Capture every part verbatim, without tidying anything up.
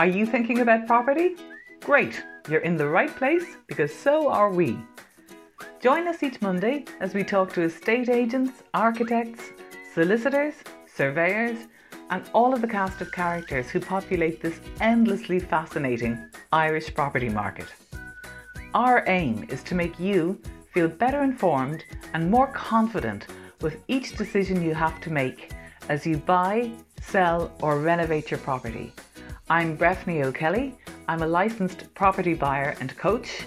Are you thinking about property? Great, you're in the right place because so are we. Join us each Monday as we talk to estate agents, architects, solicitors, surveyors, and all of the cast of characters who populate this endlessly fascinating Irish property market. Our aim is to make you feel better informed and more confident with each decision you have to make as you buy, sell, or renovate your property. I'm Brefney O'Kelly. I'm a licensed property buyer and coach.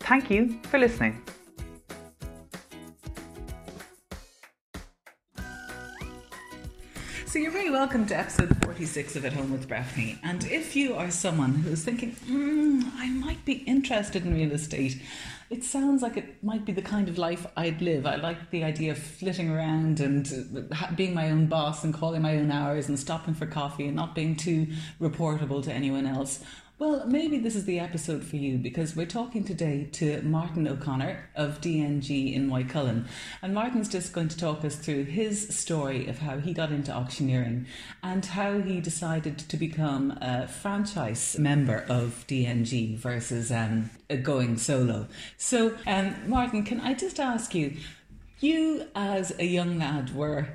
Thank you for listening. So you're very welcome to episode forty-six of At Home with Brefney. And if you are someone who's thinking, mm, I might be interested in real estate, it sounds like it might be the kind of life I'd live. I like the idea of flitting around and being my own boss and calling my own hours and stopping for coffee and not being too reportable to anyone else. Well, maybe this is the episode for you, because we're talking today to Martin O'Connor of D N G in Moycullen, and Martin's just going to talk us through his story of how he got into auctioneering and how he decided to become a franchise member of D N G versus um, going solo. So, um, Martin, can I just ask you, you as a young lad were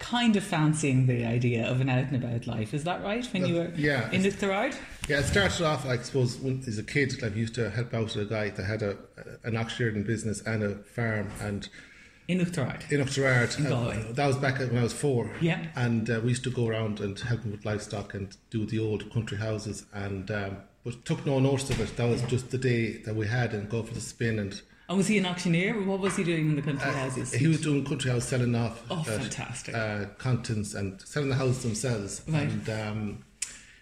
kind of fancying the idea of an out and about life, is that right? When you were yeah, in Oughterard? Yeah, it started off, I suppose, when, as a kid, like, I used to help out a guy that had a an auctioneering business and a farm, and in Oughterard. In Oughterard, in Galway. Uh, that was back when I was four. Yeah, and uh, we used to go around and help him with livestock and do the old country houses, and um, but took no notice of it. That was just the day that we had, and go for the spin and. And was he an auctioneer? What was he doing in the country uh, houses? He was doing country house selling off. Oh, at, fantastic. Uh, contents and selling the houses themselves. Right. And, um,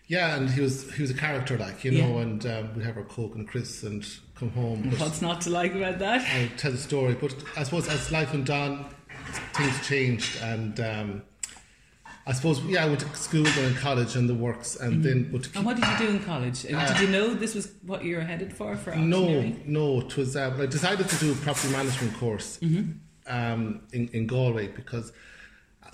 yeah, and he was he was a character, like, you yeah. know, and um, we'd have our Coke and crisps and come home. But what's not to like about that? I'll tell the story. But I suppose as life went on, things changed. And um, I suppose, yeah, I went to school then in college and the works. And mm. then, but and what did you do in college? Uh, did you know this was what you were headed for? for no, no. It was, uh, I decided to do a property management course mm-hmm. um, in, in Galway because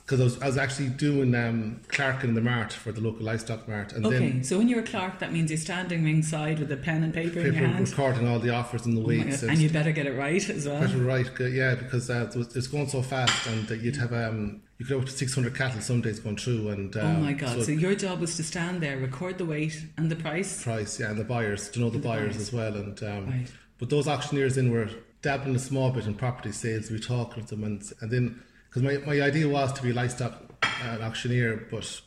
cause I, was, I was actually doing um, clerk in the mart for the local livestock mart. And okay, then, so when you're a clerk, that means you're standing ringside with a pen and paper, paper in your hand? Recording all the offers and the oh weights. And, and you better get it right as well. Better right, yeah, because uh, it was, it's going so fast and uh, you'd have... Um, You could have up to six hundred cattle some days going through. And, um, oh my God, so, so your job was to stand there, record the weight and the price? Price, yeah, and the buyers, to know the, the buyers, buyers as well. And um, right. But those auctioneers in were dabbling a small bit in property sales, we talked with them. And, and then, because my, my idea was to be a livestock uh, auctioneer, but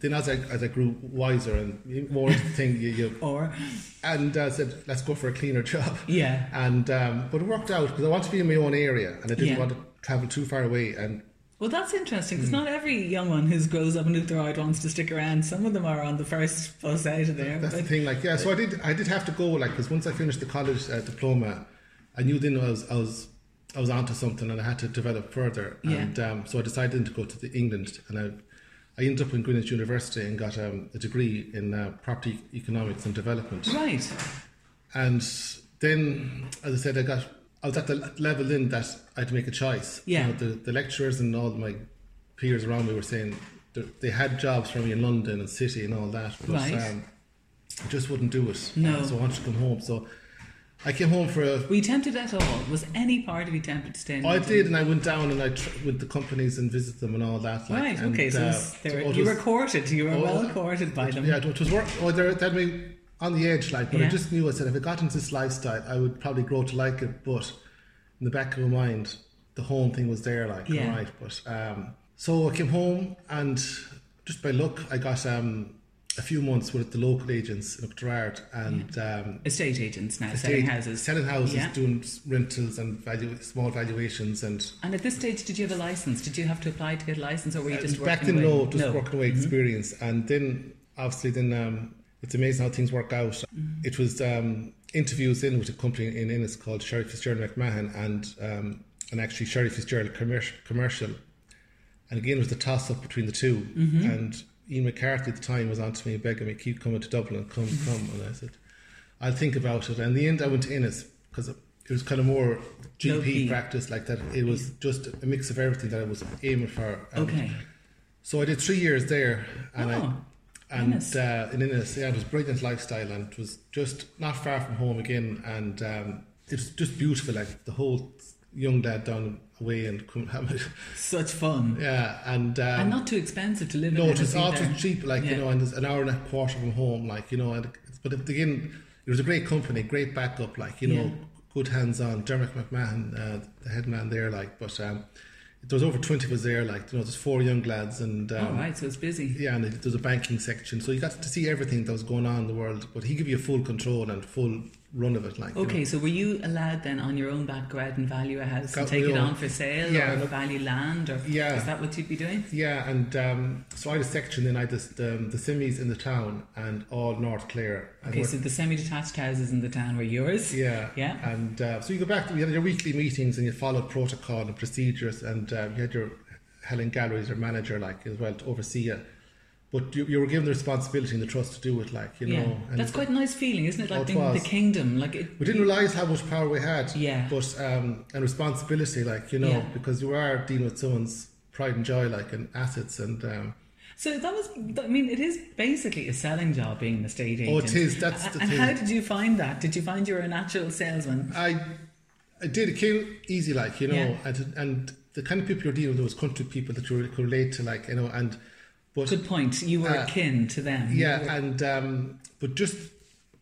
then as I, as I grew wiser and more into the thing, you... you or? And I uh, said, let's go for a cleaner job. Yeah. And um, but it worked out, because I wanted to be in my own area and I didn't yeah. want to travel too far away. And well, that's interesting, because mm. not every young one who grows up in Oughterard wants to stick around. Some of them are on the first bus out of there. That's but, the thing, like, yeah, so I did I did have to go, like, because once I finished the college uh, diploma, I knew then I was, I was I was onto something and I had to develop further. Yeah. And um, so I decided to go to the England, and I, I ended up in Greenwich University and got um, a degree in uh, property economics and development. Right. And then, as I said, I got... I was at the level then that I had to make a choice. Yeah. You know, the, the lecturers and all my peers around me were saying they had jobs for me in London and City and all that, but right. um, I just wouldn't do it. No. So I wanted to come home. So I came home for a... Were you tempted at all? Was any part of you tempted to stay in London? I did, and I went down and I tr- with the companies and visit them and all that. Like, right, and, okay, so uh, they were, oh, you was, were courted, you were oh, well courted by it, them. Yeah, it was work. Oh, they had me... on the edge, like, but yeah. I just knew, I said, if I got into this lifestyle, I would probably grow to like it, but in the back of my mind, the home thing was there, like, yeah. all right, but, um, so I came home, and just by luck, I got, um, a few months with the local agents in Oughterard, and, yeah. um... estate agents now, estate, selling houses. Selling houses, yeah. doing rentals and value, small valuations, and... And at this stage, did you have a licence? Did you have to apply to get a licence, or were you just uh, working back then, away? no, just no. working away mm-hmm. experience, and then, obviously, then, um... it's amazing how things work out. Mm. It was um, interviews in with a company in Ennis called Sherry Fitzgerald McMahon, and um, and actually Sherry Fitzgerald Commercial. And again, it was a toss-up between the two. Mm-hmm. And Ian McCarthy at the time was on to me begging me, keep coming to Dublin, come, come. And I said, I'll think about it. And in the end, I went to Ennis because it was kind of more G P practice like that. It was just a mix of everything that I was aiming for. And okay. So I did three years there. and oh. I. And Ennis. Uh, in Ennis, yeah, it was brilliant lifestyle, and it was just not far from home again, and um, it was just beautiful, like the whole young lad down away and come have it. Such fun. Yeah, and um, and not too expensive to live in. No, it was all too cheap, like, yeah. you know, and there's an hour and a quarter from home, like, you know, and but again, it was a great company, great backup, like, you know, yeah. good hands-on. Dermot McMahon, uh, the head man there, like, but... Um, there was over twenty of us there, like, you know, there's four young lads and... Um, oh, right, so it's busy. Yeah, and there's a banking section, so you got to see everything that was going on in the world, but he gave you full control and full run of it, like... Okay, you know. So were you allowed then on your own back, go out and value a house got and take it own. on for sale yeah. or value land, or yeah. is that what you'd be doing? Yeah, and um, so I had a section, then I had this, um, the semis in the town and all North Clare. Okay, so the semi-detached houses in the town were yours? Yeah, yeah. And uh, so you go back, to, you had your weekly meetings and you followed protocol and procedures, and uh, you had your Helen Gallery as your manager, like, as well, to oversee you. But you, you were given the responsibility and the trust to do it, like, you yeah. know. And that's quite a nice feeling, isn't it? Like, oh, it being was. the kingdom. Like it, we didn't realise how much power we had. Yeah. But, um, and responsibility, like, you know, yeah. because you are dealing with someone's pride and joy, like, and assets and... Um, so that was, I mean, it is basically a selling job being an estate agent. Oh, it is, that's the and thing. And how did you find that? Did you find you were a natural salesman? I, I did, it came easy, like, you know, yeah. and, and the kind of people you're dealing with, those country people that you really could relate to, like, you know, and... But, good point. You were uh, akin to them. Yeah, were... and um, but just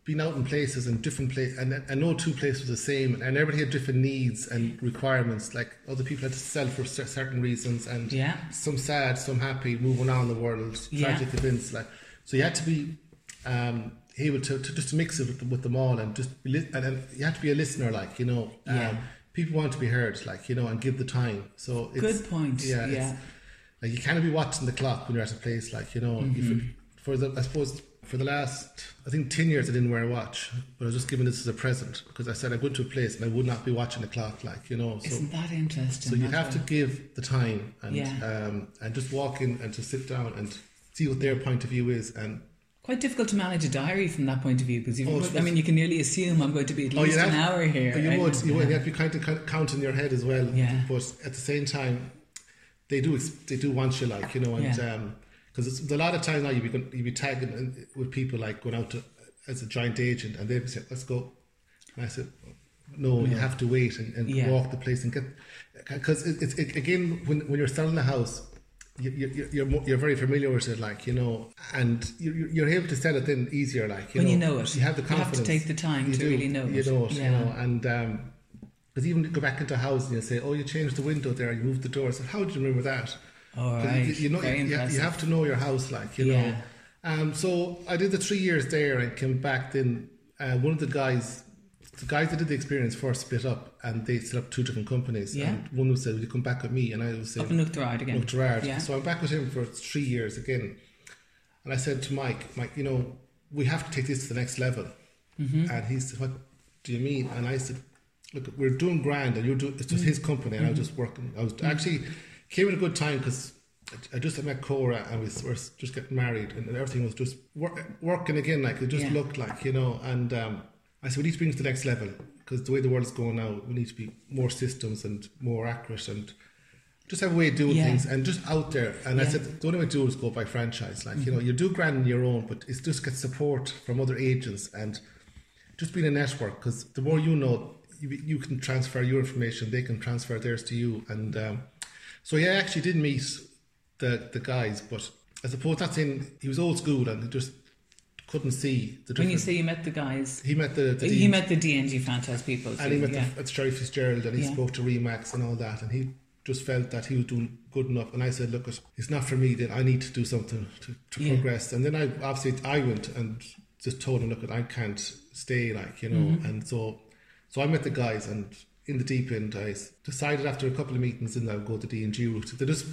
being out in places and different places, and, and no two places was the same, and everybody had different needs and requirements. Like other people had to sell for certain reasons, and yeah. some sad, some happy, moving on in the world, yeah. tragic events. Like so, you had to be um, able to, to just mix it with, with them all, and just be li- and, and you had to be a listener, like you know, um, yeah. people want to be heard, like you know, and give the time. So it's, good point. Yeah. yeah. It's, like, you can't be watching the clock when you're at a place, like, you know, mm-hmm. if it, for the, I suppose, for the last, I think, ten years I didn't wear a watch, but I was just given this as a present, because I said I went to a place and I would not be watching the clock, like, you know. So, isn't that interesting? So you have to give the time and yeah. um, and just walk in and to sit down and see what their point of view is, and... Quite difficult to manage a diary from that point of view, because oh, put, I mean you can nearly assume I'm going to be at least oh, an hour here. You right? would, you would, you have to kind of count in your head as well, yeah. but at the same time, They do. They do want you, like you know, and because yeah. um, it's a lot of times now you be you be tagging with people like going out to, as a joint agent, and they say, "Let's go," and I said, "No, yeah. you have to wait and, and yeah. walk the place and get." Because it's it, it, again when when you're selling a house, you, you, you're you're very familiar with it, like you know, and you you're able to sell it then easier, like you when know, you know it, you have the confidence. You have to take the time you to do, really know it. You know it, yeah. you know, and. Um, Because even you go back into a house and you say, "Oh, you changed the window there, you moved the door." I said, "How do you remember that?" All right. You, you know, you, you have to know your house, like you yeah. know. Um, so I did the three years there and came back. Then uh, one of the guys, the guys that did the experience first, split up and they set up two different companies. Yeah. And one was said, "Will you come back with me?" And I was saying, "Up in Oughterard again." Oughterard. Yeah. So I'm back with him for three years again, and I said to Mike, "Mike, you know, we have to take this to the next level." Mm-hmm. And he said, "What do you mean?" And I said, "Look, we're doing grand, and you're doing." It's just his company, and mm-hmm. I was just working. I was mm-hmm. actually came at a good time because I just met Cora, and we were just getting married, and everything was just work, working again. Like it just yeah. looked like you know. And um, I said we need to bring it to the next level because the way the world is going now, we need to be more systems and more accurate, and just have a way of doing yeah. things and just out there. And yeah. I said the only way to do it is go by franchise. Like mm-hmm. you know, you do grand on your own, but it's just get support from other agents and just being a network because the more you know. You, you can transfer your information, they can transfer theirs to you. And um, so yeah, I actually did meet the the guys, but I suppose that's in, he was old school and he just couldn't see the difference. When you say you met the guys? He met the, the He D- met the D N G franchise people. Too, and he met yeah. the, the Sherry Fitzgerald and he yeah. spoke to Remax and all that. And he just felt that he was doing good enough. And I said, "Look, it's not for me, then I need to do something to, to yeah. progress." And then I obviously, I went and just told him, "Look, I can't stay, like, you know," mm-hmm. and so... So I met the guys, and in the deep end, I decided after a couple of meetings, and I would go the D and G route. They just,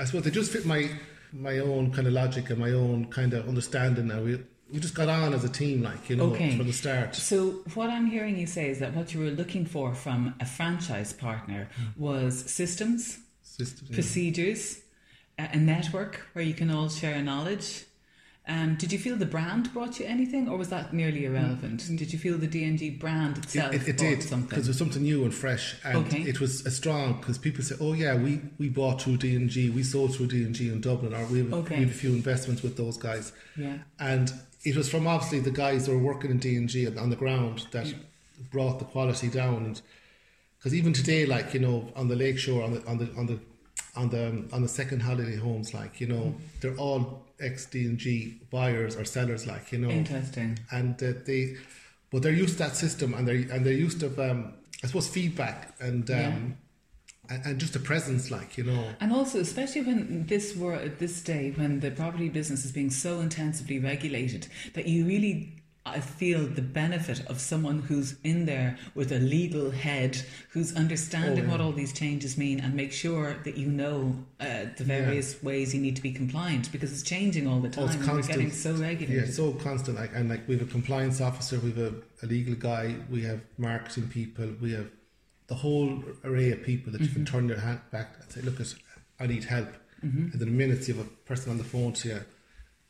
I suppose, they just fit my my own kind of logic and my own kind of understanding. And we we just got on as a team, like you know, okay. from the start. So what I'm hearing you say is that what you were looking for from a franchise partner was systems, systems procedures, yeah. a network where you can all share knowledge. Um, did you feel the brand brought you anything, or was that merely irrelevant? Mm. Did you feel the D N G brand itself it, it, it brought did, something? Because it was something new and fresh, and okay. it was a strong, because people say, oh yeah, we, we bought through D N G, we sold through D N G in Dublin, or we, okay. we had a few investments with those guys. Yeah. And it was from obviously the guys that were working in D N G on the ground that yeah. brought the quality down. Because even today, like, you know, on the lakeshore, on the on the on the on the on the second holiday homes, like, you know, mm. they're all ex-D N G buyers or sellers, like, you know. Interesting. And uh, they, but they're used to that system, and they and they're used to um, I suppose feedback and um, yeah. and, and just a presence, like, you know. And also, especially when this were at this day when the property business is being so intensively regulated, that you really. I feel the benefit of someone who's in there with a legal head, who's understanding oh, yeah. what all these changes mean, and make sure that you know uh, the various yeah. ways you need to be compliant, because it's changing all the time. Oh, it's constant. And we're getting so regulated. Yeah, it's so constant. Like, and like we have a compliance officer, we have a, a legal guy, we have marketing people, we have the whole array of people that mm-hmm. you can turn your hand back and say, look, I need help. Mm-hmm. And in a minute you have a person on the phone to you.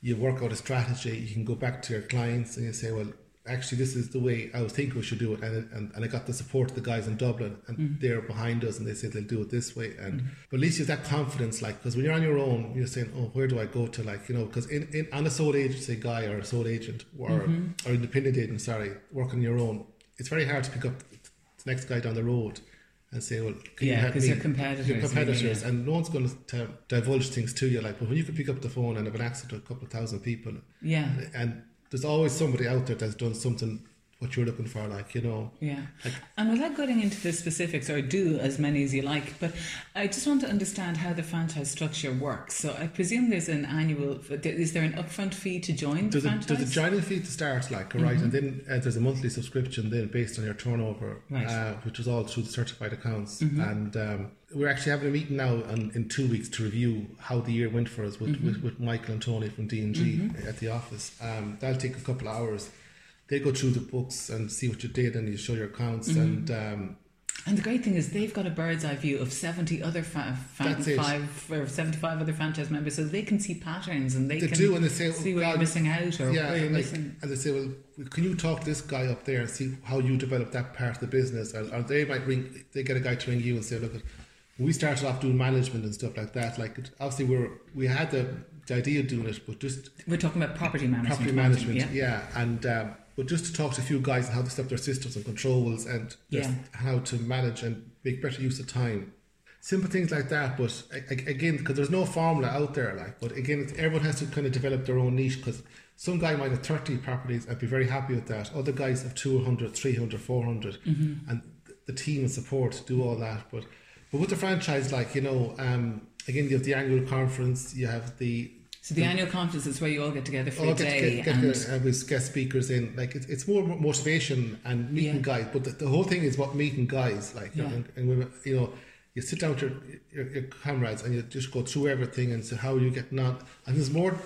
You work out a strategy, you can go back to your clients and you say, well, actually, this is the way I was thinking we should do it. And and, and I got the support of the guys in Dublin, and mm-hmm. they're behind us, and they said they'll do it this way. And mm-hmm. But at least you have that confidence, like, because when you're on your own, you're saying, oh, where do I go to? Like, you know, because in, in, on a sole agency guy or a sole agent or, mm-hmm. or independent agent, sorry, working on your own, it's very hard to pick up the next guy down the road and say, well, can yeah, you help me? You're competitors. You're competitors, yeah. and no one's going to divulge things to you. Like, but when you can pick up the phone and have an access to a couple of thousand people, yeah, and, and there's always somebody out there that's done something what you're looking for, like, you know. Yeah. Like, and without getting into the specifics, or do as many as you like, but I just want to understand how the franchise structure works. So I presume there's an annual, is there an upfront fee to join the franchise? There's a joining fee to start, like, right, mm-hmm. and then uh, there's a monthly subscription then based on your turnover, right. uh, which is all through the certified accounts. Mm-hmm. And um, we're actually having a meeting now on, in two weeks to review how the year went for us with, mm-hmm. with, with Michael and Tony from D and G mm-hmm. at the office. Um, that'll take a couple of hours. They go through the books and see what you did, and you show your accounts. Mm-hmm. And um, and the great thing is they've got a bird's eye view of seventy other fa- fan- five or seventy-five other franchise members, so they can see patterns, and they, they can do, and they say, see where God, you're missing out, or yeah, where you're like, missing. And they say, well, can you talk to this guy up there and see how you develop that part of the business? Or, or they might ring, they get a guy to ring you and say, look, we started off doing management and stuff like that. Like, obviously, we we had the, the idea of doing it, but just we're talking about property management. Property management, yeah, yeah. and. Um, But just to talk to a few guys and how they set up their systems and controls and yeah. how to manage and make better use of time. Simple things like that, but again, because there's no formula out there, like, but again, everyone has to kind of develop their own niche, because some guy might have thirty properties and be very happy with that. Other guys have two hundred, three hundred, four hundred, mm-hmm. and the team and support do all that. But but with the franchise, like, you know, um, again, you have the annual conference, you have the... So the, the annual conference is where you all get together for a day, get, get and together, uh, with guest speakers in. Like, it's, it's more motivation and meeting yeah. guys, but the, the whole thing is what meeting guys like. Yeah. And, and women, you know, you sit down with your, your your comrades and you just go through everything and say, how are you getting on? And there's more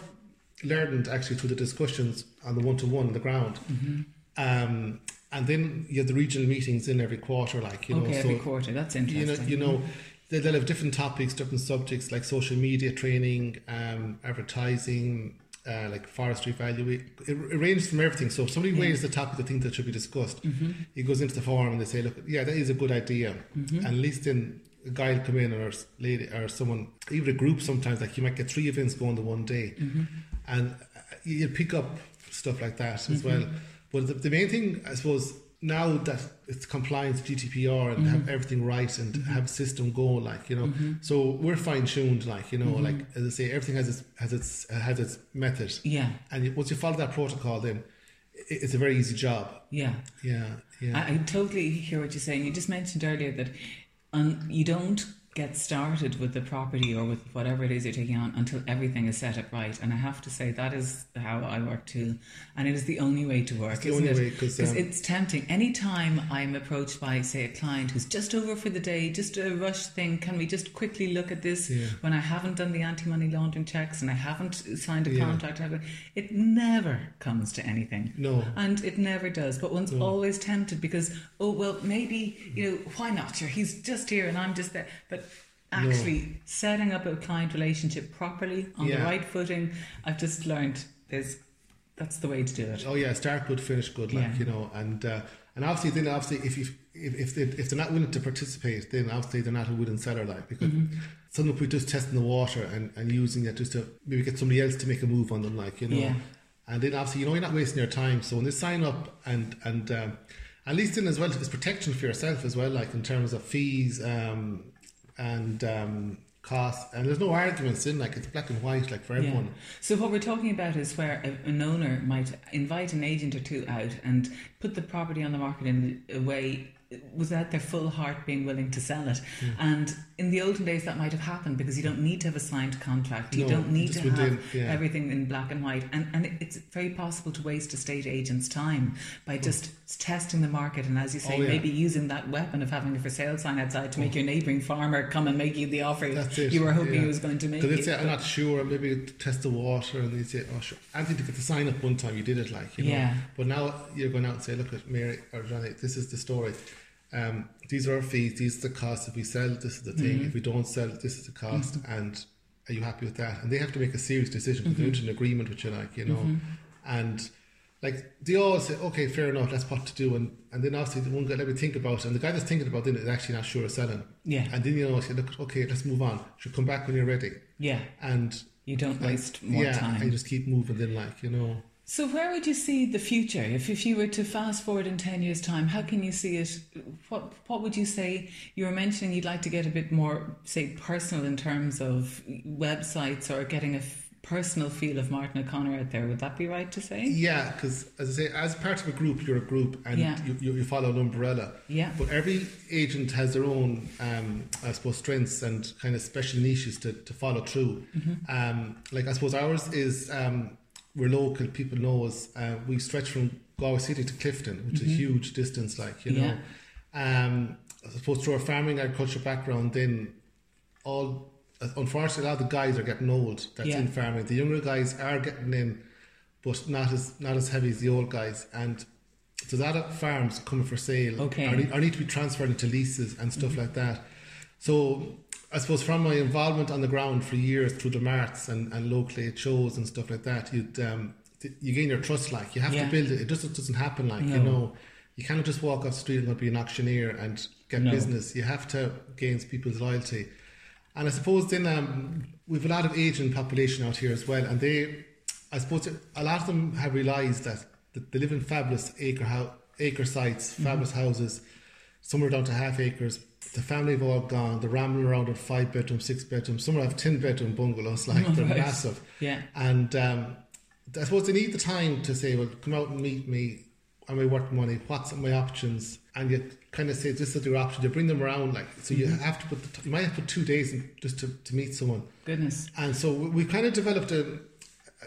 learned actually through the discussions on the one to one on the ground. Mm-hmm. Um, and then you have the regional meetings in every quarter, like you okay, know. Okay, every so, quarter. That's interesting. You know, you know. Mm-hmm. They'll have different topics, different subjects like social media training, um, advertising, uh, like forestry value. It, it ranges from everything. So if somebody yeah. weighs the topic, the thing that should be discussed, mm-hmm. it goes into the forum and they say, look, yeah, that is a good idea. Mm-hmm. And at least then a guy will come in, or a lady, or someone, even a group sometimes, like you might get three events going to one day. Mm-hmm. And you'll pick up stuff like that mm-hmm. as well. But the, the main thing, I suppose, now that it's compliance, G D P R, and mm-hmm. have everything right and mm-hmm. have a system going, like, you know, mm-hmm. so we're fine tuned, like, you know, mm-hmm. like, as I say, everything has its, has its, has its method. Yeah. And once you follow that protocol, then it's a very easy job. Yeah. Yeah. Yeah. I, I totally hear what you're saying. You just mentioned earlier that um, you don't get started with the property or with whatever it is you're taking on until everything is set up right, and I have to say that is how I work too, and it is the only way to work. It's the only way, because um, it's tempting. Anytime I'm approached by, say, a client who's just over for the day, just a rush thing, can we just quickly look at this yeah. when I haven't done the anti-money laundering checks and I haven't signed a yeah. contract, it never comes to anything. No, and it never does. But one's no. always tempted, because oh well, maybe, you know, why not? Sure, he's just here and I'm just there, but actually no. setting up a client relationship properly on yeah. the right footing, I've just learned there's that's the way to do it. Oh yeah, start good, finish good, like, yeah. you know, and uh, and obviously then obviously if you if if, they, if they're not willing to participate, then obviously they're not a willing seller, like, because mm-hmm. sometimes we're just testing the water and, and using it just to maybe get somebody else to make a move on them, like, you know. Yeah. And then obviously, you know, you're not wasting your time. So when they sign up, and and um, at least then as well, it's protection for yourself as well, like in terms of fees um, and um, costs. And there's no arguments in, like, it's black and white, like, for everyone. Yeah. So what we're talking about is where a, an owner might invite an agent or two out and put the property on the market in a way without their full heart being willing to sell it. Mm. And in the olden days that might have happened, because you don't need to have a signed contract. You no, don't need to have in, yeah. everything in black and white. And and it's very possible to waste a state agent's time by just oh. testing the market, and as you say, oh, yeah. maybe using that weapon of having a for sale sign outside to make oh. your neighbouring farmer come and make you the offer you were hoping yeah. he was going to make. Because they say, I'm not sure, maybe test the water, and they say, oh sure. I think to get the sign up one time you did it, like, you know. Yeah. But now you're going out and say, look at Mary or Johnny, this is the story. Um, these are our fees, these are the costs. If we sell, this is the thing. Mm-hmm. If we don't sell, this is the cost. Mm-hmm. And are you happy with that? And they have to make a serious decision, mm-hmm. conclude an agreement with you, like, you know. Mm-hmm. And like they all say, okay, fair enough, that's what to do. And, and then obviously the one guy, let me think about it. And the guy that's thinking about it is actually not sure of selling. Yeah. And then you know, say, look, okay, let's move on. Should come back when you're ready. Yeah. And you don't like, waste more yeah, time. Yeah, and just keep moving. Then, like, you know. So where would you see the future? If if you were to fast forward in ten years' time, how can you see it? What what would you say? You were mentioning you'd like to get a bit more, say, personal in terms of websites or getting a f- personal feel of Martin O'Connor out there. Would that be right to say? Yeah, because as I say, as part of a group, you're a group, and yeah. you, you, you follow an umbrella. Yeah. But every agent has their own, um, I suppose, strengths and kind of special niches to, to follow through. Mm-hmm. Um, like, I suppose ours is... Um, we're local, people know us. Uh, we stretch from Galway City to Clifden, which mm-hmm. is a huge distance, like, you know. Yeah. Um, I suppose through our farming agriculture background, then all, unfortunately, a lot of the guys are getting old that's yeah. in farming. The younger guys are getting in, but not as not as heavy as the old guys. And so that farms coming for sale okay. are, need, are need to be transferred into leases and stuff mm-hmm. like that. So I suppose from my involvement on the ground for years through the marts and, and locally at shows and stuff like that, you'd, um, you gain your trust, like, you have yeah. to build it. It just doesn't happen, like, no. you know. You cannot just walk off the street and go be an auctioneer and get no. business. You have to gain people's loyalty. And I suppose then um, we've a lot of aging population out here as well, and they, I suppose a lot of them have realised that they live in fabulous acre, ho- acre sites, fabulous mm-hmm. houses, some are down to half acres. The family have all gone. They're rambling around with five bedroom, six bedroom. Some have ten bedroom bungalows. Like oh, they're right. massive. Yeah. And um, I suppose they need the time to say, well, come out and meet me. Am I worth money? What's my options? And you kind of say, this is your option. You bring them around, like, so. Mm-hmm. You have to put. The t- you might have to put two days in just to, to meet someone. Goodness. And so we, we kind of developed a.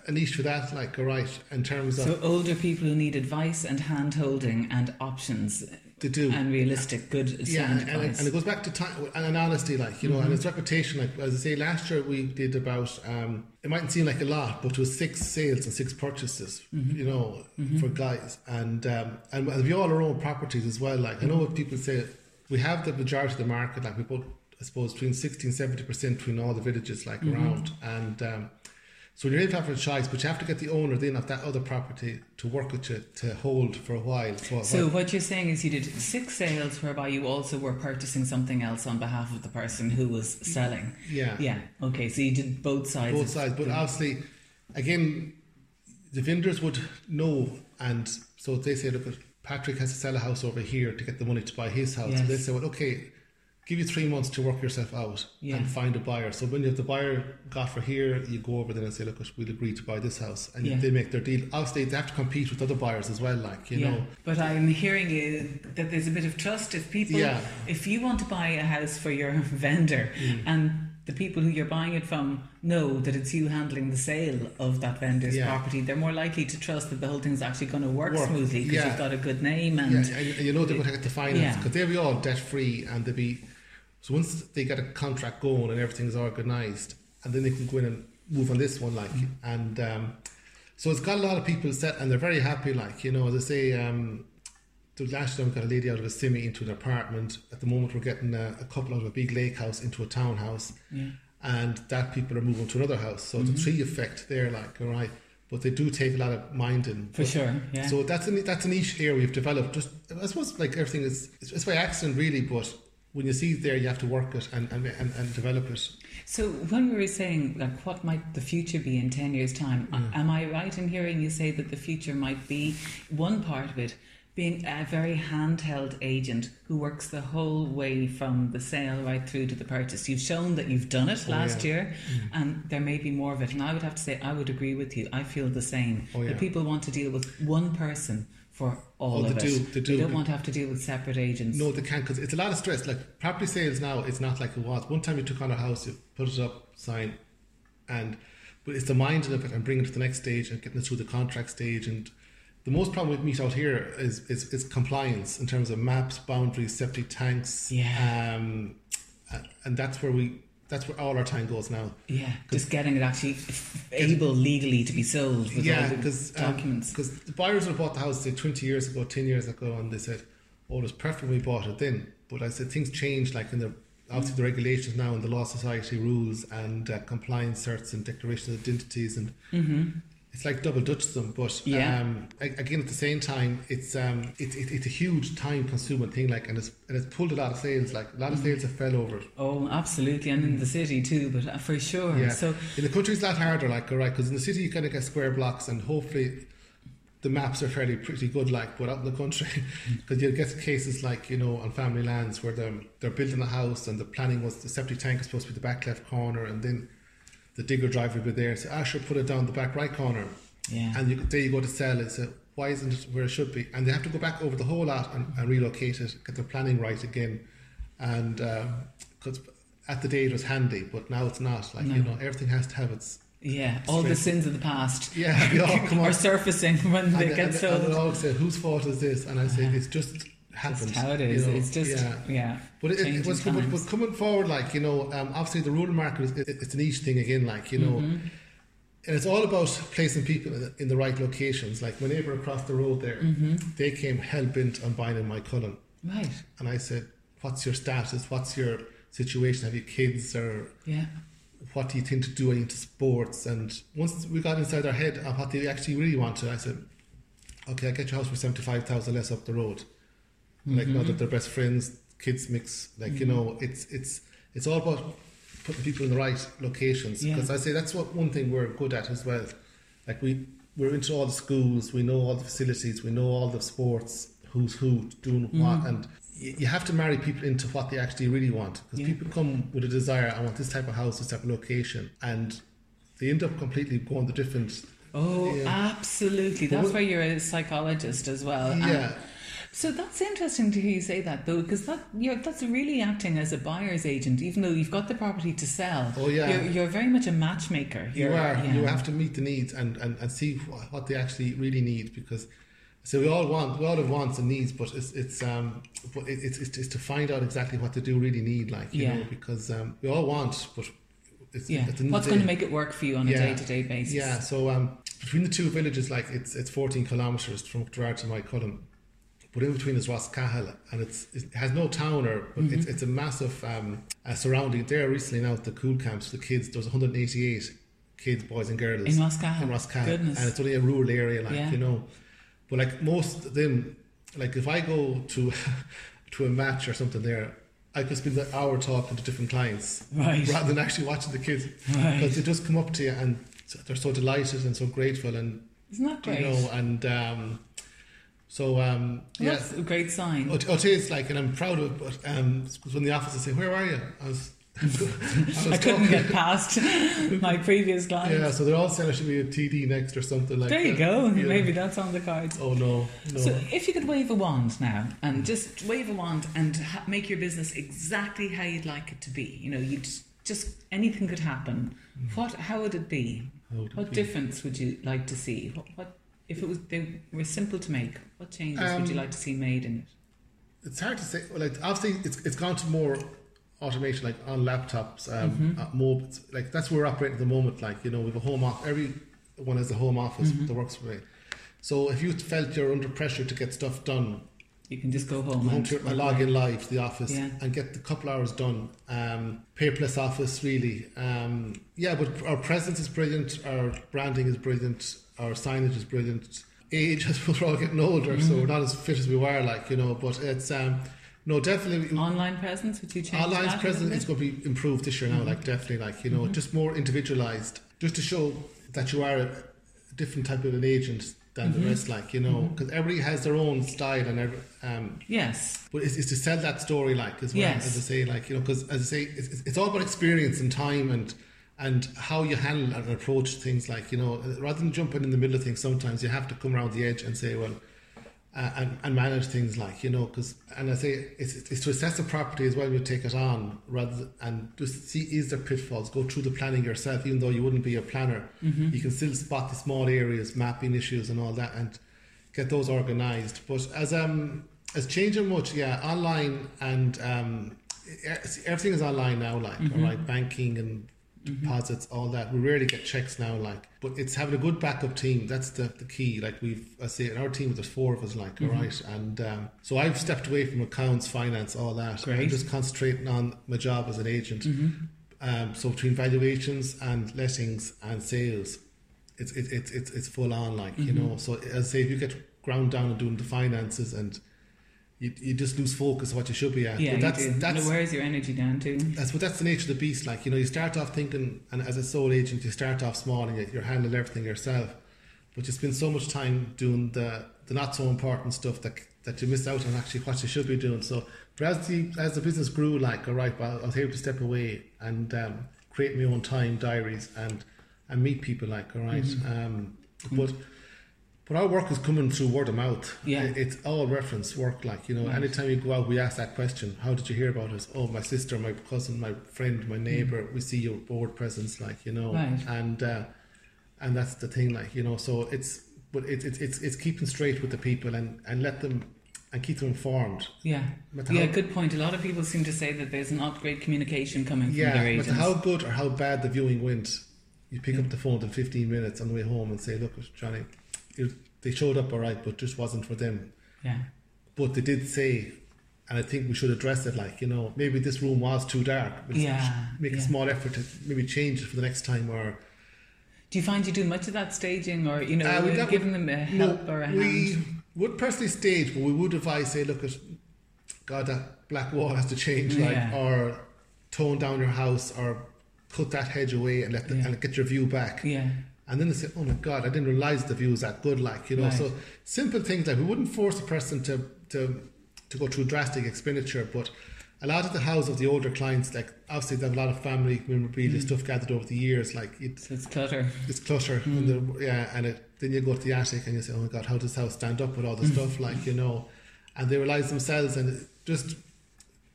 a niche for that, like, all right, in terms of... So older people who need advice and hand-holding and options. They do. And realistic, good, yeah, sound and, advice. And it goes back to time and honesty, like, you know, mm-hmm. and its reputation. Like, as I say, last year we did about, um, it mightn't seem like a lot, but it was six sales and six purchases, mm-hmm. you know, mm-hmm. for guys. And um, and we all our own properties as well. Like, I know what people say, we have the majority of the market, like, we bought, I suppose, between sixty and seventy percent between all the villages, like, mm-hmm. around. And... Um, So you're able to have a choice, but you have to get the owner then of that other property to work with you to hold for a while. So, so what, what you're saying is you did six sales whereby you also were purchasing something else on behalf of the person who was selling. Yeah. Yeah. Okay. So you did both sides. Both sides. But obviously, again, the vendors would know. And so they say, look, Patrick has to sell a house over here to get the money to buy his house. Yes. So they say, well, okay, give you three months to work yourself out yeah. and find a buyer. So when you have the buyer got for here, you go over there and say, look, we'll agree to buy this house. And yeah. they make their deal. Obviously, they have to compete with other buyers as well, like, you yeah. know. But I'm hearing you, that there's a bit of trust. If people, yeah. if you want to buy a house for your vendor mm. and the people who you're buying it from know that it's you handling the sale of that vendor's yeah. property, they're more likely to trust that the whole thing's actually going to work, work. smoothly because yeah. you've got a good name. And, yeah. and you know they're going to get the finance because yeah. they'll be all debt-free and they'll be... So once they get a contract going and everything's organised, and then they can go in and move on this one, like, mm-hmm. and um, so it's got a lot of people set, and they're very happy, like, you know. As I say, um, last year we got a lady out of a semi into an apartment. At the moment, we're getting a, a couple out of a big lake house into a townhouse, yeah. and that people are moving to another house. So mm-hmm. the tree effect there, like, all right. but they do take a lot of minding. For but, sure, yeah. So that's a, that's a niche area we've developed. Just I suppose like everything is, it's by accident really, but when you see it there, you have to work it and, and, and, and develop it. So when we were saying, like, what might the future be in ten years' time, mm. am I right in hearing you say that the future might be, one part of it, being a very handheld agent who works the whole way from the sale right through to the purchase? You've shown that you've done it oh, last yeah. year, mm. and there may be more of it. And I would have to say, I would agree with you. I feel the same. Oh, yeah. That people want to deal with one person for all oh, of they it. Do, they, do. they don't want to have to deal with separate agents. No, they can't, because it's a lot of stress. Like, property sales now, it's not like it was. One time you took on a house, you put it up, sign, and but it's the minding of it and bringing it to the next stage and getting it through the contract stage. And the most problem we meet out here is is, is compliance in terms of maps, boundaries, septic tanks. Yeah. Um, and that's where we... That's where all our time goes now. Yeah, just getting it actually able legally to be sold with yeah, all the documents. Because um, the buyers who bought the house, say, twenty years ago, ten years ago, and they said, oh, it was perfect when we bought it then. But I said, things change, like in the, obviously mm. the regulations now and the Law Society rules and uh, compliance certs and declaration of identities. And mm-hmm. it's like double Dutch them. But yeah. um, again, at the same time, it's um, it, it, it's a huge time-consuming thing, like, and it's and it's pulled a lot of sales. Like a lot of mm. sales have fell over. Oh, absolutely, and mm. in the city too, but for sure. Yeah. So in the country, it's a lot harder, like, all right, because in the city you kind of get square blocks, and hopefully the maps are fairly pretty good, like, but out in the country, because you'll get cases like, you know, on family lands where they're they're building a house and the planning was the septic tank is supposed to be the back left corner, and then the digger driver would be there, so I should put it down the back right corner. Yeah. And you, there you go to sell it. So why isn't it where it should be? And they have to go back over the whole lot and, and relocate it, get their planning right again. And because um, at the day it was handy, but now it's not. Like no. you know, everything has to have its. Yeah, strength. All the sins of the past. Yeah, they all come are surfacing when they and, get and, sold. And they all say, "Whose fault is this?" And I say, uh-huh. "It's just." That's how it is. You know, it's just yeah. yeah but it, it was but, but coming forward, like, you know, um, obviously the rural market is it, it's a niche thing again, like, you know, mm-hmm. and it's all about placing people in the, in the right locations. Like my neighbour across the road there, mm-hmm. they came hell bent on buying in Moycullen. Right. And I said, "What's your status? What's your situation? Have you kids? Or yeah. what do you think to do into sports?" And once we got inside our head of what they actually really wanted, I said, "Okay, I'll get your house for seventy five thousand less up the road." Like mm-hmm. now that they're best friends, kids mix. Like mm-hmm. you know, it's it's it's all about putting people in the right locations. Because yeah. I say that's what one thing we're good at as well. Like we we're into all the schools, we know all the facilities, we know all the sports, who's who, doing mm-hmm. what, and y- you have to marry people into what they actually really want. Because yeah. people come with a desire, I want this type of house, this type of location, and they end up completely going the different. Oh, yeah. absolutely! But that's where you're a psychologist as well. Yeah. And so that's interesting to hear you say that, though, because that you're, that's really acting as a buyer's agent, even though you've got the property to sell. Oh, yeah. You're, you're very much a matchmaker. You're, you are. Yeah. You have to meet the needs and, and, and see what they actually really need, because so we all want, we all have wants and needs, but it's it's um but it's it's, it's to find out exactly what they do really need, like, you yeah. know, because um, we all want, but it's yeah. at the what's day, going to make it work for you on yeah. a day-to-day basis. Yeah. So um, between the two villages, like it's it's fourteen kilometres from Oughterard to Moycullen. But in between is Ross Cahill, and it's, it has no town, or but mm-hmm. it's, it's a massive um, uh, surrounding. There recently now at the cool camps for the kids, there was one hundred eighty-eight kids, boys and girls. In Ross Cahill? In Ross Cahill. Goodness. And it's only a rural area, like, yeah. you know. But like most of them, like if I go to to a match or something there, I could spend an hour talking to different clients. Right. Rather than actually watching the kids. Right. Because they just come up to you and they're so delighted and so grateful. And, isn't that great? You know, and... Um, So um, well, yeah, that's a great sign. Oh, it is, like, and I'm proud of it. But um, when the officers say, "Where are you?" I was, I, was I couldn't get past my previous client. Yeah, so they're all saying I should be a T D next or something like. There you that. go. Yeah. Maybe that's on the cards. Oh no, no. So if you could wave a wand now and just wave a wand and ha- make your business exactly how you'd like it to be, you know, you'd just anything could happen. Mm. What? How would it be? How would it what be? difference would you like to see? What? what If it was they were simple to make, what changes um, would you like to see made in it? It's hard to say. Like obviously, it's it's gone to more automation, like on laptops, um, mm-hmm. at mobiles. Like that's where we're operating at the moment. Like, you know, we have a home office. Everyone has a home office mm-hmm. that works for me. So if you felt you're under pressure to get stuff done, you can just go home. Go home to your, and log in live to the office yeah. and get a couple hours done. Um, paperless office, really. Um, yeah, but our presence is brilliant. Our branding is brilliant. Our signage is brilliant. Age, as we're all getting older, mm. so we're not as fit as we were, like, you know, but it's, um, no, definitely. Online presence, would you change online that? Online presence is going to be improved this year now, mm. like, definitely, like, you know, mm-hmm. just more individualised, just to show that you are a different type of an agent than mm-hmm. the rest, like, you know, because mm-hmm. everybody has their own style and every, um yes, but it's, it's to sell that story, like, as well, yes. as I say, like, you know, because as I say, it's, it's all about experience and time and and how you handle and approach things, like, you know, rather than jumping in the middle of things, sometimes you have to come around the edge and say, well, uh, and, and manage things, like, you know, because, and I say, it's it's to assess the property as well when you take it on, rather than, and just see, is there pitfalls, go through the planning yourself, even though you wouldn't be a planner, mm-hmm. you can still spot the small areas, mapping issues and all that, and get those organised. But as um as changing much, yeah, online and um everything is online now, like, mm-hmm. all right, banking and Mm-hmm. deposits, all that. We rarely get checks now, like, but it's having a good backup team. That's the, the key. Like, we've, I say, in our team, there's four of us, like, mm-hmm. all right. And um, so I've stepped away from accounts, finance, all that. Great. I'm just concentrating on my job as an agent. Mm-hmm. Um, so between valuations and lettings and sales, it's it's it's it's, it's full on, like, mm-hmm. you know. So as I say, if you get ground down and doing the finances and You, you just lose focus of what you should be at. Yeah, but that's, you do. That's, no, where's your energy down to? That's, that's the nature of the beast. Like, you know, you start off thinking, and as a sole agent, you start off small and you, you're handling everything yourself. But you spend so much time doing the, the not so important stuff that that you miss out on actually what you should be doing. So, but as the, as the business grew, like, all right, well, I was able to step away and um, create my own time diaries and and meet people, like, all right. Mm-hmm. Um, mm-hmm. But. But our work is coming through word of mouth. Yeah. It's all reference work, like, you know, right. Anytime you go out, we ask that question, how did you hear about us? Oh, my sister, my cousin, my friend, my neighbour, mm. we see your board presence, like, you know, right. and uh, and that's the thing, like, you know, so it's, but it, it, it's it's keeping straight with the people and, and let them, and keep them informed. Yeah, how, yeah, good point. A lot of people seem to say that there's not great communication coming from yeah, their agents. Yeah, but how good or how bad the viewing went, you pick yeah. up the phone in fifteen minutes on the way home and say, look, Johnny, they showed up all right, but just wasn't for them. Yeah. But they did say, and I think we should address it, like, you know, maybe this room was too dark. Yeah. Make yeah. a small effort to maybe change it for the next time. Or do you find you do much of that staging, or, you know, uh, we giving them a help no, or a hand? We would personally stage, but we would advise, say, look, at God, that black wall has to change, like, yeah. or tone down your house, or cut that hedge away and let the, yeah. and get your view back. Yeah. And then they say, oh my God, I didn't realise the view was that good, like, you know. Right. So simple things, like, we wouldn't force a person to, to to go through drastic expenditure, but a lot of the houses of the older clients, like, obviously they have a lot of family memorabilia mm. stuff gathered over the years, like, it, so it's clutter. It's clutter. Mm. And the, yeah, and it, then you go to the attic and you say, oh my God, how does this house stand up with all the mm. stuff, like, you know. And they realise themselves, and just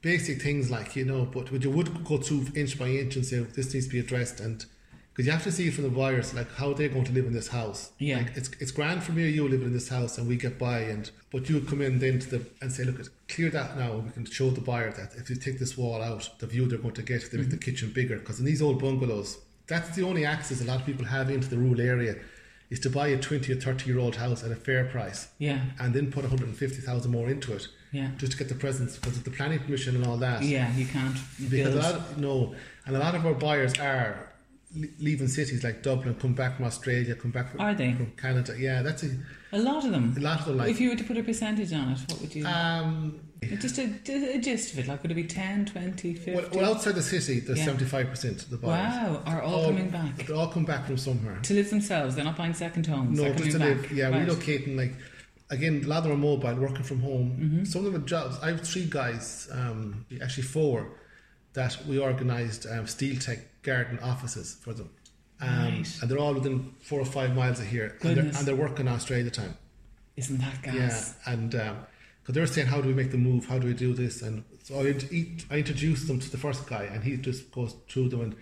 basic things, like, you know, but you would go through inch by inch and say, this needs to be addressed. And because you have to see from the buyers, like, how they're going to live in this house. Yeah. Like, it's it's grand for me or you living in this house and we get by, and but you come in then to the and say, look, clear that now, and we can show the buyer that if you take this wall out, the view they're going to get if they mm-hmm. make the kitchen bigger. Because in these old bungalows, that's the only access a lot of people have into the rural area, is to buy a twenty or thirty year old house at a fair price. Yeah. And then put one hundred fifty thousand more into it. Yeah. Just to get the presence, because of the planning permission and all that. Yeah, you can't build. Because a lot of, no, and a lot of our buyers are leaving cities like Dublin, come back from Australia, come back from, Are they? from Canada. Yeah, that's a, a lot of them. A lot of them. Like, if you were to put a percentage on it, what would you? Um, just a, a gist of it. Like, would it be ten, twenty, fifty? Well, well outside the city, there's yeah. seventy-five percent of the buyers. Wow, are all, all coming back? They all come back from somewhere to live themselves. They're not buying second homes. No, they're just to back. live. Yeah, right. Relocating. Like, again, a lot of them are mobile, working from home. Mm-hmm. Some of them have jobs. I have three guys, um, actually four, that we organised um, Steeltech garden offices for them, um, nice. and they're all within four or five miles of here, and they're, and they're working Australia time. Isn't that gas? Yeah, and because um, they're saying, how do we make the move? How do we do this? And so I, I introduced them to the first guy, and he just goes through them, and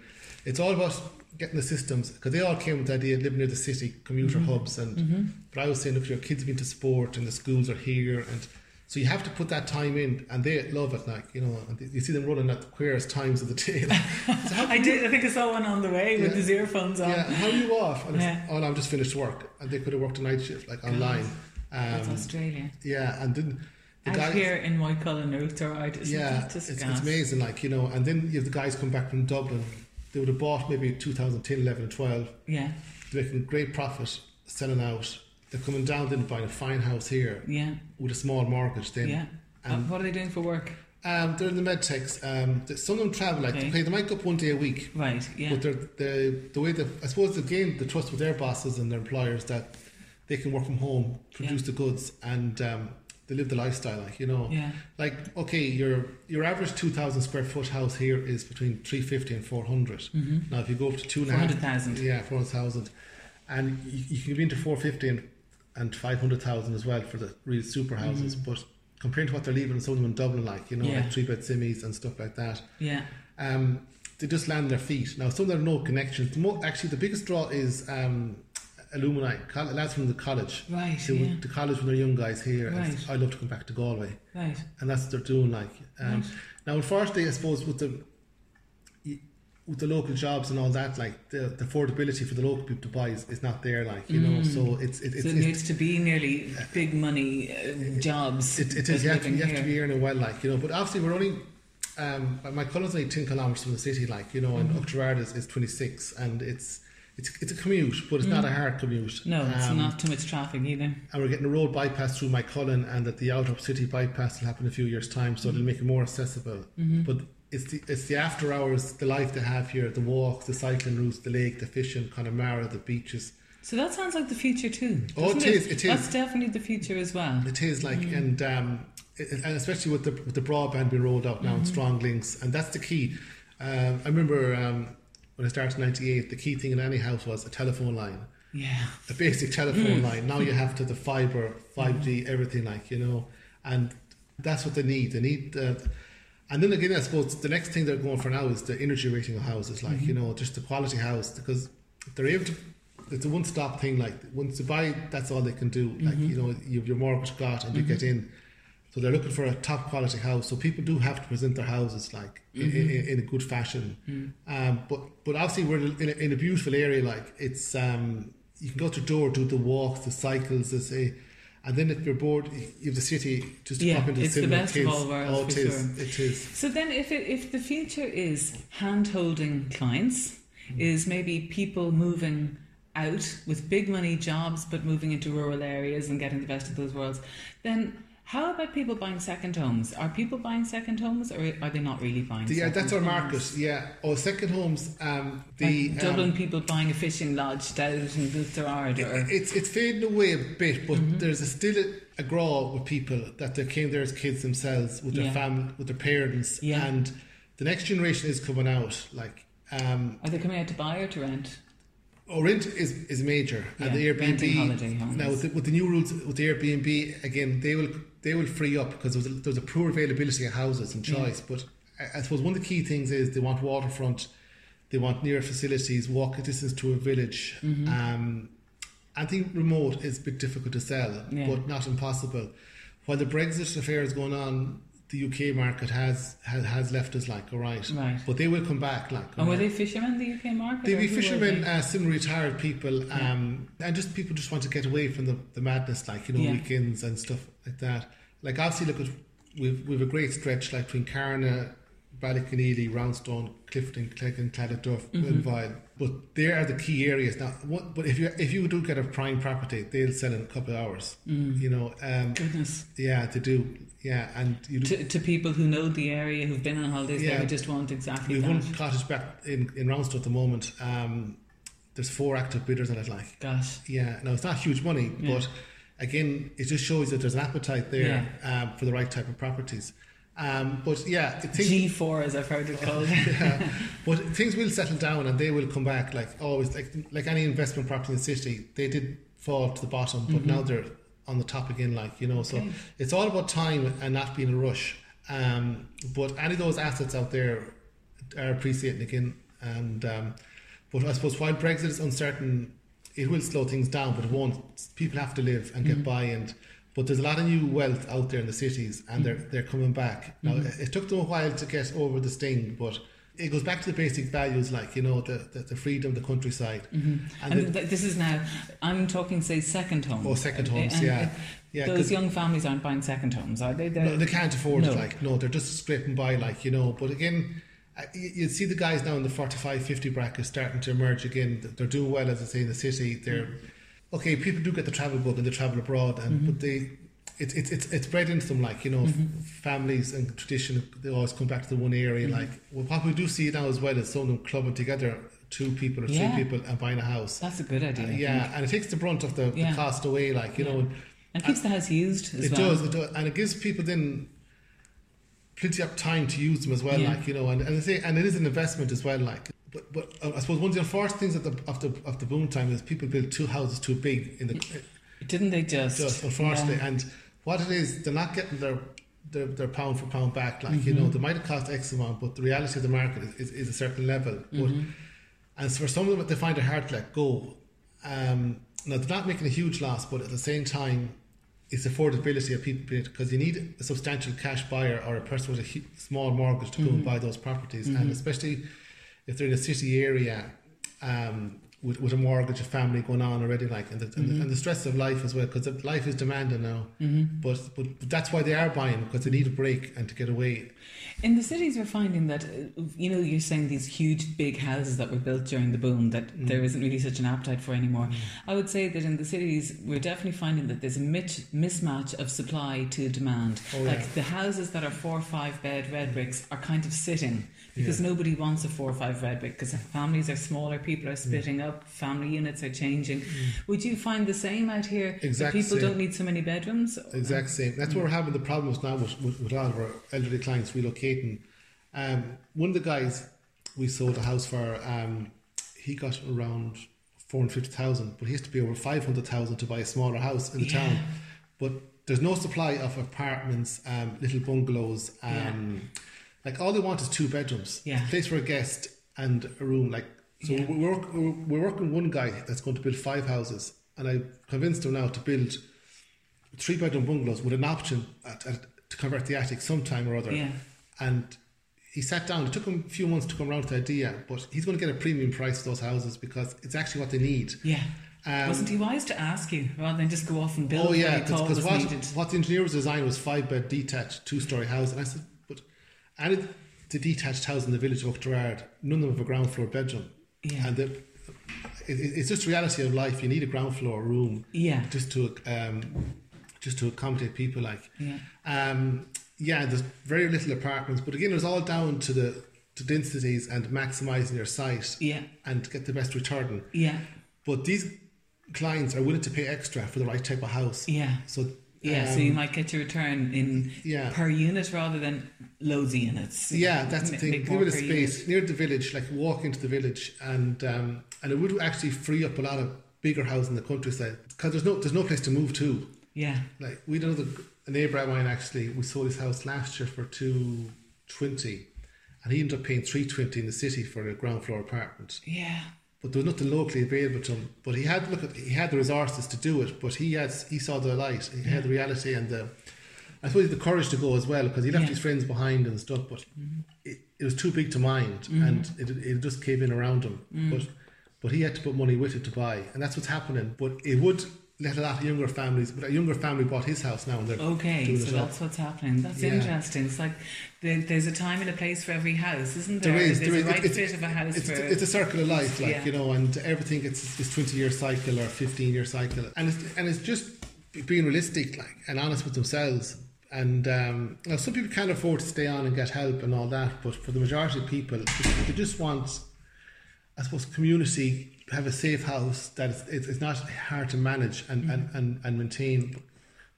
it's all about getting the systems, because they all came with the idea of living near the city, commuter mm-hmm. hubs, and mm-hmm. but I was saying, look, your kids have been to sport, and the schools are here, and so you have to put that time in, and they love it, like, you know, and you see them running at the queerest times of the day. Like, so I did, you, I think I saw one on the way yeah, with his earphones on. Yeah, how are you off? And yeah. oh, no, I'm just finished work. And they could have worked a night shift, like, God, online. Um, that's Australia. Yeah, and then the out guys... here in Moycullen, Oughterard, isn't yeah, it? It's, it's amazing, like, you know, and then if the guys come back from Dublin, they would have bought maybe two thousand ten, eleven and twelve. Yeah. They're making great profit. selling out, they're coming down then buying a fine house here, yeah, with a small mortgage then. Yeah. Um, what are they doing for work? Um, they're in the med techs. Um, some of them travel, like okay. they, play, they might go up one day a week. Right, yeah. But they're, they're, the way that I suppose they've gained the trust with their bosses and their employers that they can work from home, produce yeah. the goods, and um, they live the lifestyle, like, you know. Yeah. Like, okay, your your average two thousand square foot house here is between three fifty and four hundred. Mm-hmm. Now, if you go up to two and a half, four hundred thousand. Yeah, four hundred thousand. And you, you can be into four fifty and, and five hundred thousand as well for the real super houses, mm-hmm. but compared to what they're leaving some of them in Dublin, like, you know, yeah. like three-bed simmies and stuff like that. Yeah. Um, they just land their feet. Now, some of them have no connections. Mo- actually, the biggest draw is um, alumni, col- lads from the college. Right, so yeah. The college when they're young guys here. Right. I love to come back to Galway. Right. And that's what they're doing, like. Um, right. Now, unfortunately, I suppose, with the with the local jobs and all that, like, the, the affordability for the local people to buy is, is not there, like, you mm. know, so it's... It, it's so it needs it's, to be nearly uh, big money uh, it, jobs. It, it is, you, have to, you have to be earning well, like, you know, but obviously we're only... Um, my cousin's only ten kilometres from the city, like, you know, mm-hmm. and Oughterard is, is twenty-six, and it's it's it's a commute, but it's mm. not a hard commute. No, it's um, not too much traffic either. And we're getting a road bypass through Moycullen, and that the outer city bypass will happen in a few years' time, so mm-hmm. it'll make it more accessible. Mm-hmm. But... It's the it's the after hours, the life they have here, the walks, the cycling routes, the lake, the fishing, Connemara, the beaches. So that sounds like the future too. Oh, it, it is. It is. That's definitely the future as well. It is, like, mm. and um, it, and especially with the with the broadband being rolled out now, mm-hmm. and strong links, and that's the key. Um, I remember um, when I started in ninety-eight, the key thing in any house was a telephone line. Yeah. A basic telephone mm. line. Now you have to the fibre, five G, mm. everything, like, you know, and that's what they need. They need. Uh, And then again, I suppose the next thing they're going for now is the energy rating of houses, like, mm-hmm. you know, just the quality house, because they're able to, it's a one-stop thing, like, once you buy, that's all they can do, mm-hmm. like, you know, you have your mortgage got and mm-hmm. you get in, so they're looking for a top quality house, so people do have to present their houses, like, mm-hmm. in, in, in a good fashion, mm-hmm. um, but, but obviously we're in a, in a beautiful area, like, it's, um, you can go to the door, do the walks, the cycles, they say. And then if you're bored, you have the city just to yeah, pop into the cinema. It's the best of all worlds, oh, it for is, sure. It is. So then if it, if the future is hand-holding clients, mm. is maybe people moving out with big money jobs but moving into rural areas and getting the best of those worlds, then how about people buying second homes? Are people buying second homes, or are they not really buying the, second homes? Yeah, that's our market, yeah. Oh, second homes... Um, the like Dublin um, people buying a fishing lodge down in Oughterard. It, it's, it's fading away a bit, but mm-hmm. there's a, still a, a grow with people that they came there as kids themselves, with their yeah. family, with their parents, yeah. and the next generation is coming out. Like, um, are they coming out to buy or to rent? Oh, rent is, is major, yeah, and the Airbnb now with the, with the new rules with the Airbnb again, they will they will free up, because there's a, there's a poor availability of houses and choice. Mm. But I, I suppose one of the key things is they want waterfront, they want near facilities, walk a distance to a village. Mm-hmm. Um, I think remote is a bit difficult to sell, yeah. but not impossible. While the Brexit affair is going on, the U K market has, has has left us, like, all right. Right. But they will come back, like. And oh, were they fishermen, the U K market? They were fishermen, they... Uh, semi-retired people, um, yeah. and just people just want to get away from the, the madness, like, you know, yeah. weekends and stuff like that. Like, obviously, look at, we've we've a great stretch, like, between Carna, Ballyconneely, Roundstone, Clifden, Cleggan, Claddaghduff, mm-hmm. but they are the key areas now. What, but if you if you do get a prime property, they'll sell in a couple of hours. Mm. You know, um, goodness, yeah, they do, yeah, and you do. To, to people who know the area, who've been on holidays, yeah, they just want exactly. We've one cottage back in in Roundstone at the moment. Um, there's four active bidders on it, like. Gosh. Yeah, now it's not huge money, yeah. but again, it just shows that there's an appetite there yeah. um, for the right type of properties. Um, but yeah, things, G four as I've heard it called. Yeah, but things will settle down and they will come back, like always, like like any investment property in the city. They did fall to the bottom, but mm-hmm. now they're on the top again, like, you know. So okay. it's all about time and not being a rush. Um, but any of those assets out there are appreciating again. And um, but I suppose while Brexit is uncertain, it will slow things down, but it won't. People have to live and mm-hmm. get by and. But there's a lot of new wealth out there in the cities, and they're they're coming back. Now, mm-hmm. it took them a while to get over the sting, but it goes back to the basic values, like, you know, the the, the freedom, the countryside. Mm-hmm. And, and then, this is now, I'm talking, say, second homes. Oh, second homes, and, yeah. And, yeah. Those young families aren't buying second homes, are they? They're, no, they can't afford no. it, like, no, they're just scraping by, like, you know. But again, you'd see the guys now in the forty-five, fifty bracket starting to emerge again. They're doing well, as I say, in the city. They're... Mm-hmm. okay, people do get the travel book and they travel abroad, and mm-hmm. but they, it's it, it, it's bred into them, like, you know, mm-hmm. families and tradition. They always come back to the one area. Mm-hmm. Like, well, what we do see now as well is some of them clubbing together, two people or yeah. three people, and buying a house. That's a good idea. Uh, yeah, and it takes the brunt of the, yeah. the cost away, like, you yeah. know, and, and keeps the house used. As it well. does, it does, and it gives people then plenty of time to use them as well, yeah. like, you know, and and, say, and it is an investment as well, like. But, but I suppose one of the unfortunate things of the, of the of the boom time is people built two houses too big in the. Didn't they just? Just unfortunately, yeah. and what it is, they're not getting their their, their pound for pound back. Like mm-hmm. you know, they might have cost X amount, but the reality of the market is, is, is a certain level. Mm-hmm. But, and so for some of them, they find it hard to let go. Um, now they're not making a huge loss, but at the same time, it's affordability of people, because you need a substantial cash buyer or a person with a small mortgage to mm-hmm. go and buy those properties, mm-hmm. and especially if they're in a city area, um, with, with a mortgage, a family going on already, like, and the, mm-hmm. and the, and the stress of life as well, because life is demanding now. Mm-hmm. But, but but that's why they are buying, because they need a break and to get away. In the cities, we're finding that, you know, you're saying these huge, big houses that were built during the boom that mm-hmm. there isn't really such an appetite for anymore. Mm-hmm. I would say that in the cities, we're definitely finding that there's a mit- mismatch of supply to demand. Oh, yeah. Like the houses that are four or five bed red bricks are kind of sitting, because yeah. nobody wants a four or five red brick, because families are smaller, people are splitting yeah. up, family units are changing. Mm. Would you find the same out here? Exactly. People same. Don't need so many bedrooms? Exact same. That's mm. where we're having the problems now with, with, with a lot of our elderly clients relocating. Um, one of the guys we sold a house for, um, he got around four hundred fifty thousand, but he has to be over five hundred thousand to buy a smaller house in the yeah. town. But there's no supply of apartments, um, little bungalows, um, yeah. like all they want is two bedrooms, yeah. a place for a guest and a room. Like, so yeah. we're, work, we're, we're working one guy that's going to build five houses, and I convinced him now to build three bedroom bungalows with an option at, at, to convert the attic sometime or other. Yeah. And he sat down. It took him a few months to come around to the idea, but he's going to get a premium price for those houses because it's actually what they need. Yeah. Um, Wasn't he wise to ask you rather than just go off and build? Oh yeah, because what, what the engineer was designing was five bed detached two story house, and I said. And it, it's a detached house in the village of Oughterard. None of them have a ground floor bedroom. Yeah. And the, it, it's just reality of life. You need a ground floor room. Yeah. Just to um, just to accommodate people, like. Yeah. Um, yeah. There's very little apartments, but again, it's all down to the to densities and maximising your site. Yeah. And get the best return. Yeah. But these clients are willing to pay extra for the right type of house. Yeah. So. Yeah, um, so you might get your return in yeah. per unit rather than loads of units. Yeah, that's the thing. Give it a space unit. Near the village, like walk into the village, and um, and it would actually free up a lot of bigger houses in the countryside, because there's no there's no place to move to. Yeah, like we had another a neighbour of mine actually. We sold his house last year for two twenty, and he ended up paying three twenty in the city for a ground floor apartment. Yeah. But there was nothing locally available to him. But he had look at, he had the resources to do it. But he had he saw the light. He yeah. had the reality and the, I suppose the courage to go as well, because he left yeah. his friends behind and stuff. But mm-hmm. it, it was too big to mind, mm-hmm. and it it just came in around him. Mm-hmm. But but he had to put money with it to buy, and that's what's happening. But it would let a lot of younger families. But a younger family bought his house now, and they're okay. Doing so it that's up. What's happening. That's yeah. interesting. It's like. There's a time and a place for every house, isn't there? There is. There's there is. A right it's, fit of a house it's, for... It's a circle of life, like, yeah. you know, and everything, it's it's twenty-year cycle or fifteen-year cycle. And it's, and it's just being realistic, like, and honest with themselves. And um, now some people can't afford to stay on and get help and all that, but for the majority of people, they just want, I suppose, community, have a safe house that it's, it's not hard to manage and, mm-hmm. and, and, and maintain.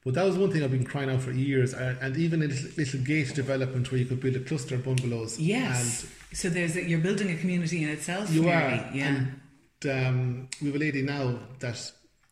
But that was one thing I've been crying out for years, and even a little, little gate development where you could build a cluster of bungalows. Yes. And so there's a, you're building a community in itself. You really. Are. Yeah. And um, we have a lady now that,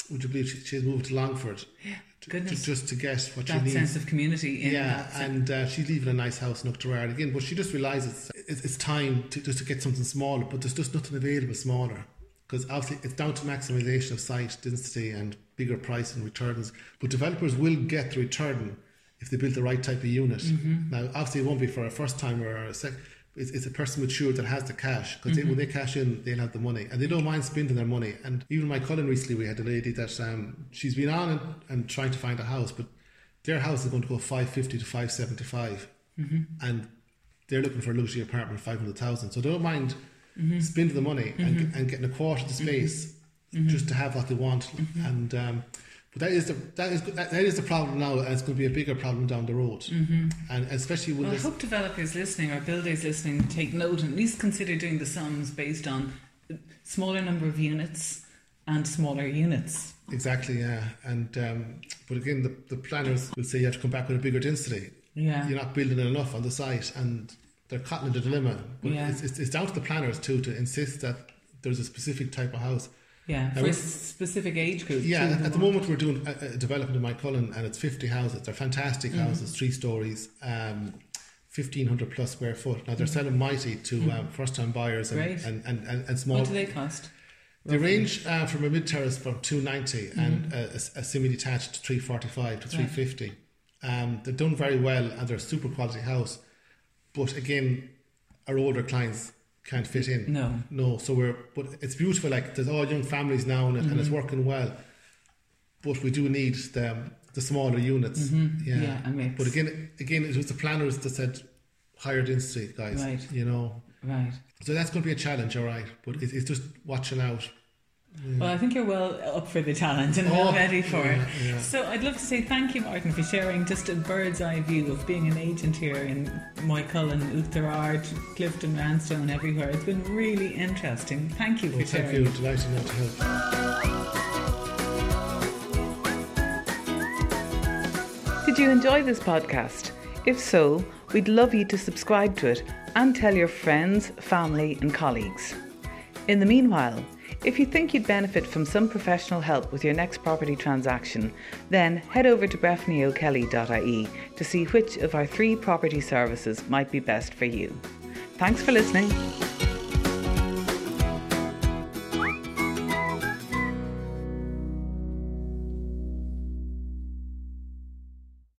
would you believe, she, she's moved to Longford. Yeah. Goodness. To, just to get what that you need. That sense of community. In yeah. That and uh, she's leaving a nice house in Oughterard again, but she just realises it's, it's time to, just to get something smaller, but there's just nothing available smaller. Because obviously it's down to maximisation of site density and bigger price and returns. But developers will get the return if they build the right type of unit. Mm-hmm. Now, obviously it won't be for a first time or a second. It's, it's a person mature that has the cash. Because mm-hmm. they, when they cash in, they'll have the money. And they don't mind spending their money. And even Moycullen recently, we had a lady that um, she's been on and, and trying to find a house. But their house is going to go five fifty to five seventy-five. Mm-hmm. And they're looking for a luxury apartment, five hundred thousand. So they don't mind... Mm-hmm. spending the money mm-hmm. and, and getting a quarter of the space. Mm-hmm. mm-hmm. just to have what they want. Mm-hmm. And um, but that is the that is that, that is the problem now, and it's going to be a bigger problem down the road. Mm-hmm. And especially when well, I hope developers listening or builders listening take note and at least consider doing the sums based on smaller number of units and smaller units. Exactly, yeah. And um, but again, the, the planners will say you have to come back with a bigger density. Yeah, you're not building enough on the site, and they're caught in the dilemma. But yeah. it's, it's it's down to the planners too to insist that there's a specific type of house. Yeah, now, for a specific age group. Yeah, at, at the moment we're doing a, a development in Moycullen, and it's fifty houses. They're fantastic mm-hmm. houses, three stories, um, fifteen hundred plus square foot. Now they're mm-hmm. selling mighty to mm-hmm. um, first time buyers and and, and, and and small. What do they cost? They range uh, from a mid-terrace from two ninety mm-hmm. and a, a, a semi-detached three forty-five to three fifty. Right. Um, they've done very well and they're a super quality house. But again, our older clients can't fit in. No. No, so we're... But it's beautiful, like, there's all young families now in it mm-hmm. and it's working well. But we do need the, the smaller units. Mm-hmm. Yeah, yeah I mean. But again, again, it was the planners that said, higher density, guys, right. you know. Right. So that's going to be a challenge, all right. But it's, it's just watching out. Yeah. Well, I think you're well up for the challenge and oh, well ready for yeah, it. Yeah. So I'd love to say thank you, Martin, for sharing just a bird's eye view of being an agent here in Moycullen, Oughterard, Clifden, Roundstone, everywhere. It's been really interesting. Thank you well, for thank sharing. Thank you. Delighted not to help. Did you enjoy this podcast? If so, we'd love you to subscribe to it and tell your friends, family and colleagues. In the meanwhile, if you think you'd benefit from some professional help with your next property transaction, then head over to brefney o kelly dot i e to see which of our three property services might be best for you. Thanks for listening.